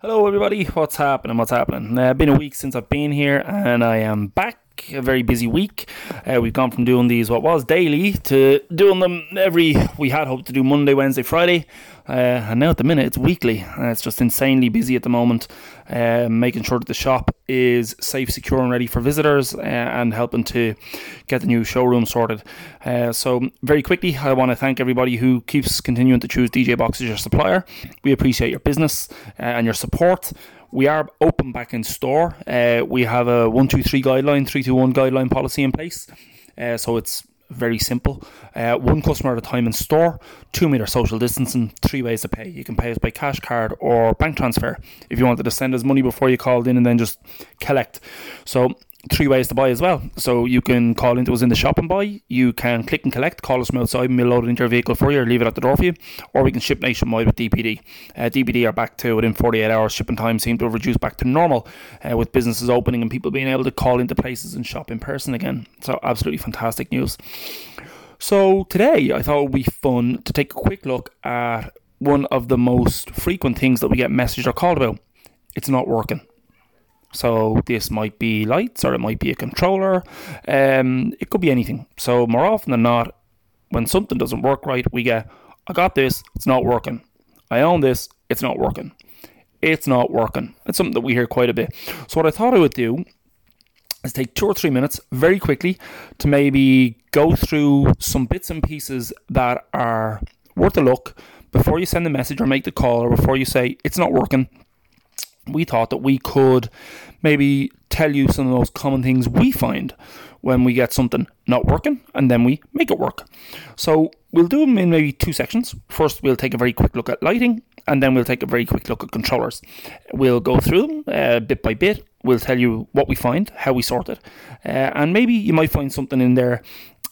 Hello everybody, what's happening? Been a week since I've been here and I am back, a very busy week. We've gone from doing these what was daily to doing them we had hoped to do Monday, Wednesday, Friday, and now at the minute it's weekly. It's just insanely busy at the moment, making sure that the shop is safe, secure and ready for visitors, and helping to get the new showroom sorted. So very quickly, I want to thank everybody who keeps continuing to choose DJ Box as your supplier. We appreciate your business and your support. We are open back in store. We have a 123 guideline, 321 guideline policy in place. So it's very simple. One customer at a time in store, 2 meter social distancing, three ways to pay. You can pay us by cash, card or bank transfer. If you wanted to send us money before you called in and then just collect. So three ways to buy as well. So you can call into us in the shop and buy. You can click and collect, call us from outside and we'll load it into your vehicle for you or leave it at the door for you. Or we can ship nationwide with dpd. Dpd are back to within 48 hours. Shipping time seemed to have reduced back to normal, with businesses opening and people being able to call into places and shop in person again. So absolutely fantastic news. So today I thought it would be fun to take a quick look at one of the most frequent things that we get messaged or called about. It's not working. So this might be lights, or it might be a controller. It could be anything. So more often than not, when something doesn't work right, we get, I got this, it's not working. I own this, it's not working. It's not working. It's something that we hear quite a bit. So what I thought I would do is take 2 or 3 minutes very quickly to maybe go through some bits and pieces that are worth a look before you send the message or make the call, or before you say, it's not working. We thought that we could maybe tell you some of those common things we find when we get something not working, and then we make it work. So we'll do them in maybe two sections. First, we'll take a very quick look at lighting, and then we'll take a very quick look at controllers. We'll go through them bit by bit. We'll tell you what we find, how we sort it, and maybe you might find something in there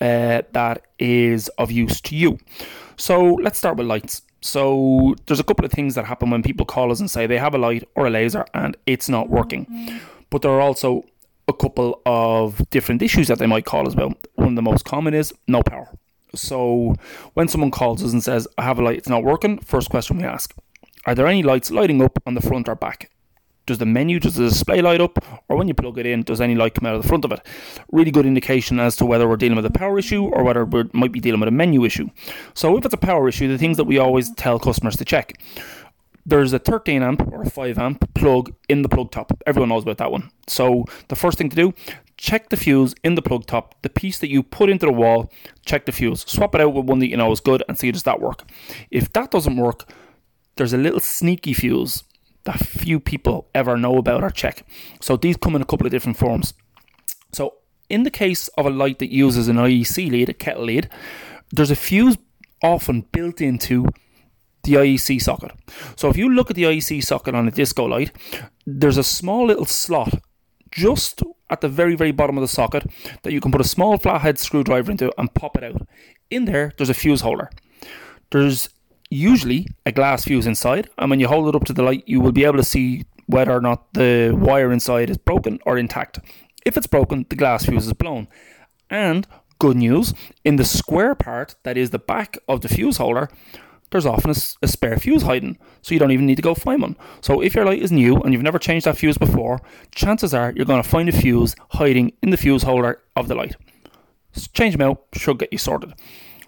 that is of use to you. So let's start with lights. So there's a couple of things that happen when people call us and say they have a light or a laser and it's not working. But there are also a couple of different issues that they might call us about. One of the most common is no power. So when someone calls us and says, I have a light, it's not working, first question we ask, are there any lights lighting up on the front or back? Does the menu, does the display light up? Or when you plug it in, does any light come out of the front of it? Really good indication as to whether we're dealing with a power issue or whether we might be dealing with a menu issue. So if it's a power issue, the things that we always tell customers to check. There's a 13 amp or a 5 amp plug in the plug top. Everyone knows about that one. So the first thing to do, check the fuse in the plug top. The piece that you put into the wall, check the fuse. Swap it out with one that you know is good and see does that work. If that doesn't work, there's a little sneaky fuse that few people ever know about or check. So these come in a couple of different forms. So in the case of a light that uses an IEC lead, a kettle lead, there's a fuse often built into the IEC socket. So if you look at the IEC socket on a disco light, there's a small little slot just at the very, very bottom of the socket that you can put a small flathead screwdriver into and pop it out. In there, there's a fuse holder. There's usually a glass fuse inside, and when you hold it up to the light you will be able to see whether or not the wire inside is broken or intact. If it's broken, the glass fuse is blown. And good news, in the square part that is the back of the fuse holder, there's often a spare fuse hiding, so you don't even need to go find one. So if your light is new and you've never changed that fuse before, chances are you're going to find a fuse hiding in the fuse holder of the light. So change them out, should get you sorted.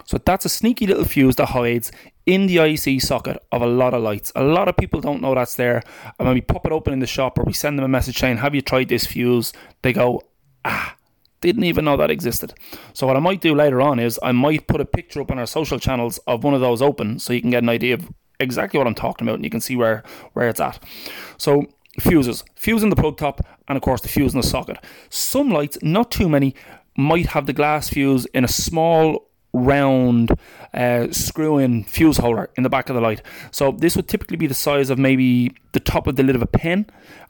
So that's a sneaky little fuse that hides in the IEC socket of a lot of lights. A lot of people don't know that's there. And when we pop it open in the shop or we send them a message saying, have you tried this fuse? They go, didn't even know that existed. So what I might do later on is I might put a picture up on our social channels of one of those open so you can get an idea of exactly what I'm talking about and you can see where it's at. So fuses. Fuse in the plug top and of course the fuse in the socket. Some lights, not too many, might have the glass fuse in a small round screw-in fuse holder in the back of the light. So this would typically be the size of maybe the top of the lid of a pen,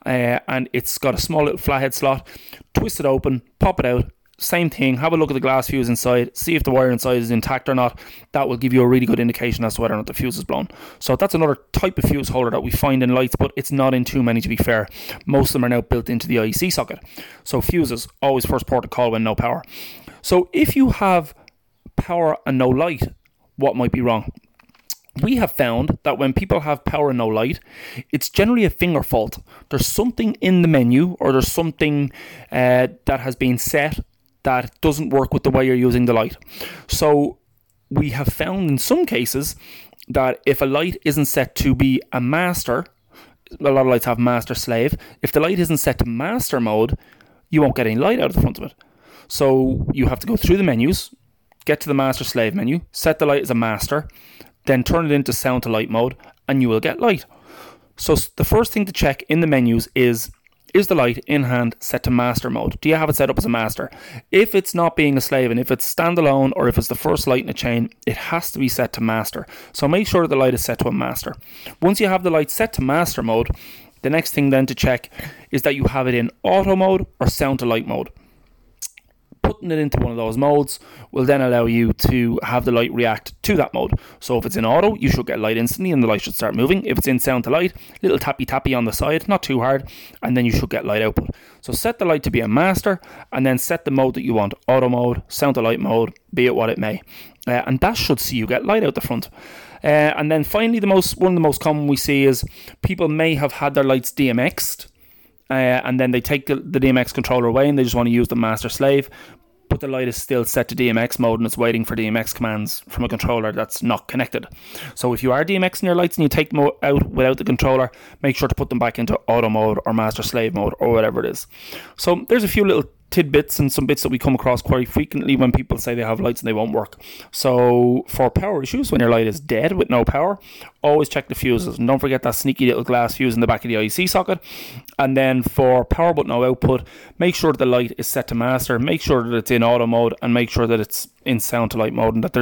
and it's got a small little flathead slot. Twist it open, pop it out, same thing, have a look at the glass fuse inside, see if the wire inside is intact or not. That will give you a really good indication as to whether or not the fuse is blown. So that's another type of fuse holder that we find in lights, but it's not in too many to be fair. Most of them are now built into the IEC socket. So fuses, always first port of call when no power. So if you have power and no light, what might be wrong? We have found that when people have power and no light, it's generally a finger fault. There's something in the menu, or there's something that has been set that doesn't work with the way you're using the light. So we have found in some cases that if a light isn't set to be a master, a lot of lights have master slave. If the light isn't set to master mode, you won't get any light out of the front of it. So you have to go through the menus, get to the master slave menu, set the light as a master, then turn it into sound to light mode, and you will get light. So the first thing to check in the menus is the light in hand set to master mode? Do you have it set up as a master? If it's not being a slave, and if it's standalone, or if it's the first light in a chain, it has to be set to master. So make sure that the light is set to a master. Once you have the light set to master mode, the next thing then to check is that you have it in auto mode or sound to light mode. Putting it into one of those modes will then allow you to have the light react to that mode. So if it's in auto, you should get light instantly and the light should start moving. If it's in sound to light, little tappy on the side, not too hard, and then you should get light output. So set the light to be a master, and then set the mode that you want, auto mode, sound to light mode, be it what it may. And that should see you get light out the front. And then finally, one of the most common we see is people may have had their lights DMX'd. And then they take the DMX controller away and they just want to use the master slave, but the light is still set to DMX mode and it's waiting for DMX commands from a controller that's not connected. So if you are DMXing your lights and you take them out without the controller, make sure to put them back into auto mode or master slave mode or whatever it is. So there's a few little tidbits and some bits that we come across quite frequently when people say they have lights and they won't work. So for power issues, when your light is dead with no power, always check the fuses, and don't forget that sneaky little glass fuse in the back of the IEC socket. And then for power but no output, make sure that the light is set to master, make sure that it's in auto mode, and make sure that it's in sound to light mode, and that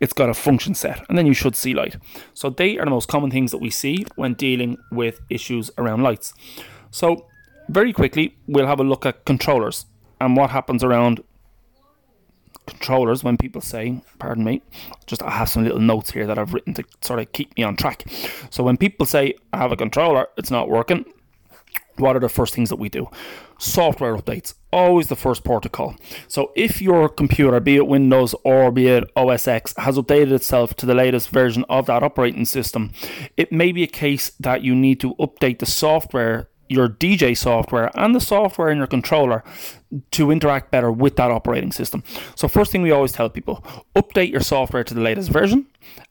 it's got a function set, and then you should see light. So they are the most common things that we see when dealing with issues around lights. So very quickly, we'll have a look at controllers and what happens around controllers when people say, pardon me, I have some little notes here that I've written to sort of keep me on track. So when people say, I have a controller, it's not working, what are the first things that we do? Software updates, always the first port of call. So if your computer, be it Windows or be it OS X, has updated itself to the latest version of that operating system, it may be a case that you need to update the software, your DJ software and the software in your controller, to interact better with that operating system. So first thing we always tell people, update your software to the latest version,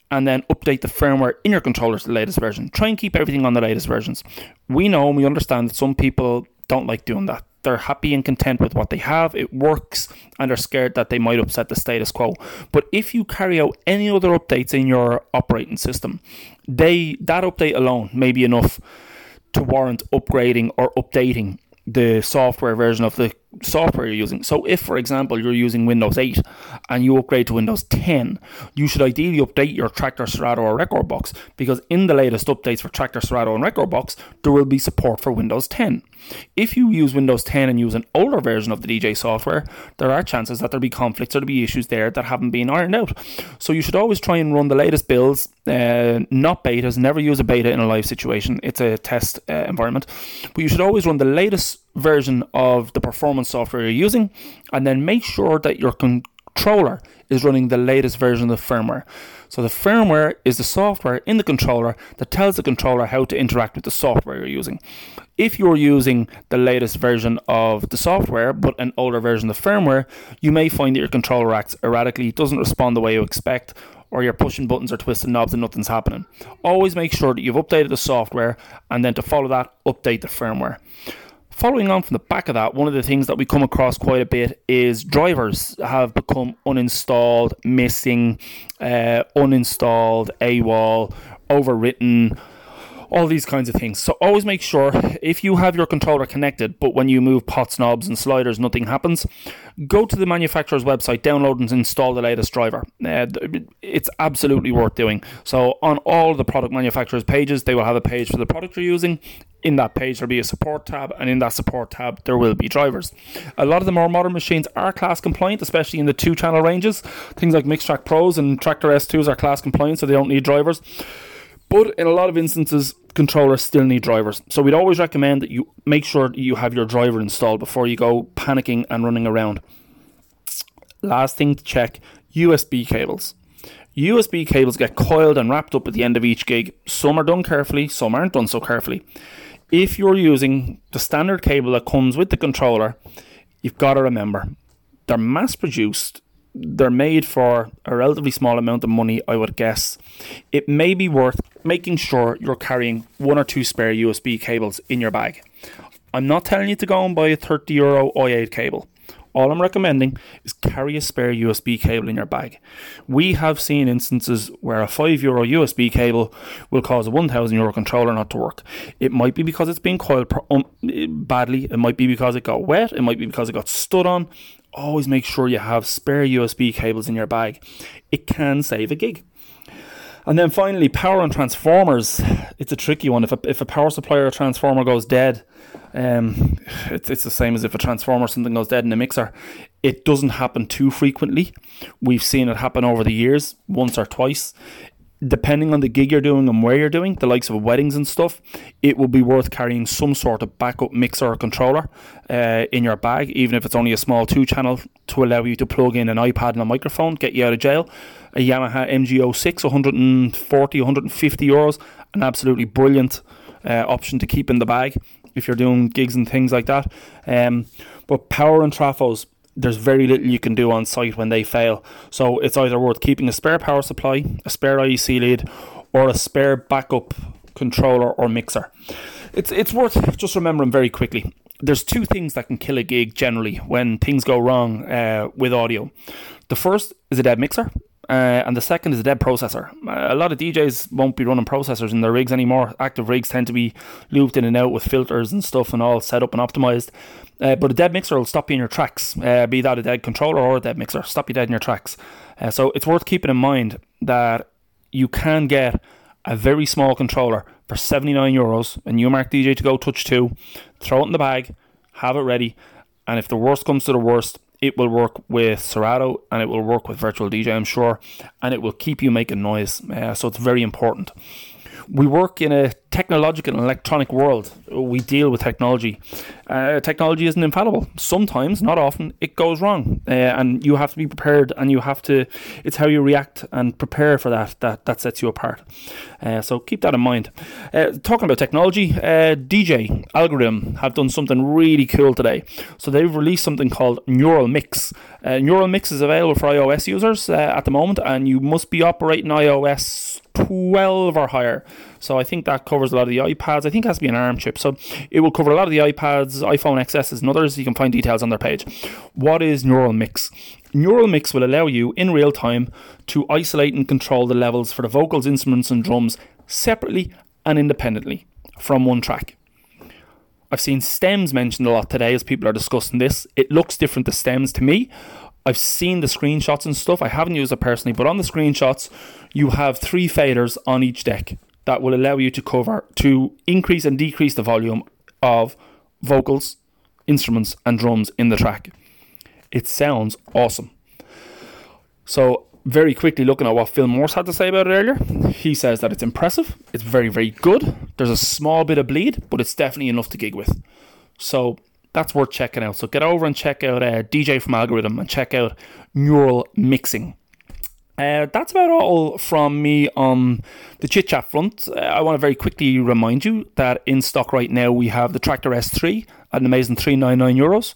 and then update the firmware in your controller to the latest version. Try and keep everything on the latest versions. We know and we understand that some people don't like doing that. They're happy and content with what they have, it works, and they're scared that they might upset the status quo. But if you carry out any other updates in your operating system, that update alone may be enough to warrant upgrading or updating the software version of the software you're using. So if, for example, you're using Windows 8 and you upgrade to Windows 10, you should ideally update your Traktor, Serato or Rekordbox, because in the latest updates for Traktor, Serato and Rekordbox, there will be support for Windows 10. If you use Windows 10 and use an older version of the DJ software, there are chances that there'll be conflicts or there'll be issues there that haven't been ironed out. So you should always try and run the latest builds, not betas. Never use a beta in a live situation. It's a test environment. But you should always run the latest version of the performance software you're using, and then make sure that your controller is running the latest version of the firmware. So the firmware is the software in the controller that tells the controller how to interact with the software you're using. If you're using the latest version of the software but an older version of the firmware, you may find that your controller acts erratically, doesn't respond the way you expect, or you're pushing buttons or twisting knobs and nothing's happening. Always make sure that you've updated the software, and then to follow that, update the firmware. Following on from the back of that, one of the things that we come across quite a bit is drivers have become uninstalled, missing, uninstalled, AWOL, overwritten, all these kinds of things. So always make sure, if you have your controller connected, but when you move pots, knobs and sliders, nothing happens, go to the manufacturer's website, download and install the latest driver. It's absolutely worth doing. So on all the product manufacturers' pages, they will have a page for the product you're using. In that page, there'll be a support tab, and in that support tab, there will be drivers. A lot of the more modern machines are class compliant, especially in the 2-channel ranges. Things like Mixtrack Pros and Traktor S2s are class compliant, so they don't need drivers. But in a lot of instances, controllers still need drivers. So we'd always recommend that you make sure you have your driver installed before you go panicking and running around. Last thing to check, USB cables. USB cables get coiled and wrapped up at the end of each gig. Some are done carefully, some aren't done so carefully. If you're using the standard cable that comes with the controller, you've got to remember, they're mass-produced. They're made for a relatively small amount of money, I would guess. It may be worth making sure you're carrying one or two spare USB cables in your bag. I'm not telling you to go and buy a €30 i8 cable. All I'm recommending is carry a spare USB cable in your bag. We have seen instances where a €5 USB cable will cause a €1,000 controller not to work. It might be because it's been coiled badly. It might be because it got wet. It might be because it got stood on. Always make sure you have spare USB cables in your bag. It can save a gig. And then finally, power and transformers. It's a tricky one. If a power supply or a transformer goes dead, it's the same as if a transformer or something goes dead in a mixer. It doesn't happen too frequently. We've seen it happen over the years, once or twice. Depending on the gig you're doing and where you're doing, the likes of weddings and stuff, it will be worth carrying some sort of backup mixer or controller in your bag, even if it's only a small 2-channel, to allow you to plug in an iPad and a microphone, get you out of jail. A Yamaha MG06, €150, an absolutely brilliant option to keep in the bag if you're doing gigs and things like that. But power and trafos, there's very little you can do on site when they fail. So it's either worth keeping a spare power supply, a spare IEC lead, or a spare backup controller or mixer. It's worth just remembering very quickly. There's two things that can kill a gig generally when things go wrong with audio. The first is a dead mixer. And the second is a dead processor. A lot of DJs won't be running processors in their rigs anymore. Active rigs tend to be looped in and out with filters and stuff and all set up and optimized. But a dead mixer will stop you in your tracks, be that a dead controller or a dead mixer. Stop you dead in your tracks. So it's worth keeping in mind that you can get a very small controller for €79, a Numark DJ2Go Touch 2. Throw it in the bag, have it ready, and if the worst comes to the worst, it will work with Serato and it will work with Virtual DJ, I'm sure, and it will keep you making noise. So it's very important. We work in a technological and electronic world. We deal with technology. Technology isn't infallible. Sometimes, not often, it goes wrong. And you have to be prepared, and you have to, it's how you react and prepare for that sets you apart. So keep that in mind. Talking about technology, DJ Algorithm have done something really cool today. So they've released something called Neural Mix. Neural Mix is available for iOS users at the moment, and you must be operating iOS 12 or higher. So I think that covers a lot of the iPads. I think it has to be an ARM chip. So it will cover a lot of the iPads, iPhone XSs and others. You can find details on their page. What is Neural Mix? Neural Mix will allow you in real time to isolate and control the levels for the vocals, instruments and drums separately and independently from one track. I've seen stems mentioned a lot today as people are discussing this. It looks different to stems to me. I've seen the screenshots and stuff. I haven't used it personally, but on the screenshots, you have 3 faders on each deck that will allow you to increase and decrease the volume of vocals, instruments, and drums in the track. It sounds awesome. So very quickly looking at what Phil Morse had to say about it earlier, he says that it's impressive. It's very, very good. There's a small bit of bleed, but it's definitely enough to gig with. So that's worth checking out. So get over and check out DJ from Algorithm and check out Neural Mixing. That's about all from me on the chit chat front. I want to very quickly remind you that in stock right now we have the Traktor S3 at an amazing €399,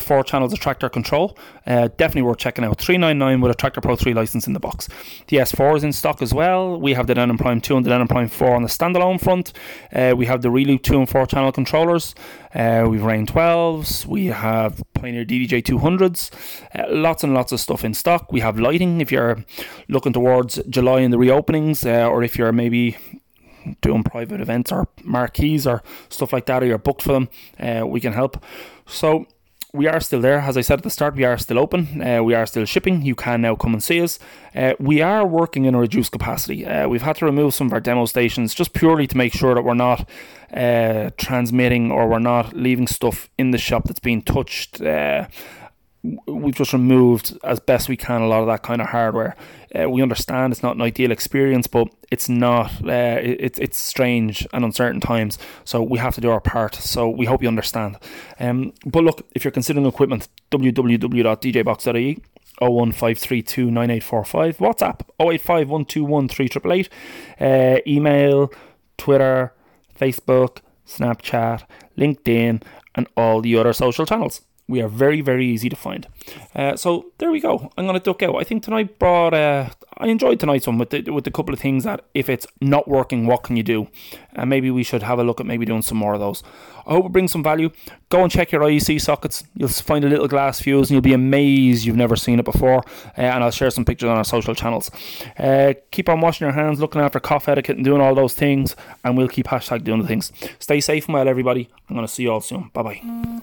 4 channels of Traktor control. Definitely worth checking out. €399 with a Traktor Pro 3 license in the box. The S4 is in stock as well. We have the Denon Prime 2 and the Denon Prime 4 on the standalone front. We have the ReLoop 2 and 4 channel controllers. We've Rain 12s. We have Pioneer DDJ 200s. Lots and lots of stuff in stock. We have lighting if you're looking towards July and the reopenings, or if you're maybe doing private events or marquees or stuff like that, or you're booked for them, we can help. So we are still there. As I said at the start, we are still open. We are still shipping. You can now come and see us. We are working in a reduced capacity. We've had to remove some of our demo stations just purely to make sure that we're not transmitting or we're not leaving stuff in the shop that's being touched. We've just removed as best we can a lot of that kind of hardware. We understand it's not an ideal experience, but it's not. It's strange and uncertain times, so we have to do our part. So we hope you understand. But look, if you're considering equipment, www.djbox.ie. 015329845, WhatsApp 08512138888, email, Twitter, Facebook, Snapchat, LinkedIn, and all the other social channels. We are very, very easy to find. So there we go. I'm going to duck out. I think tonight brought... I enjoyed tonight's one with the couple of things that if it's not working, what can you do? And maybe we should have a look at maybe doing some more of those. I hope it brings some value. Go and check your IEC sockets. You'll find a little glass fuse and you'll be amazed you've never seen it before. And I'll share some pictures on our social channels. Keep on washing your hands, looking after cough etiquette and doing all those things. And we'll keep # doing the things. Stay safe and well, everybody. I'm going to see you all soon. Bye-bye.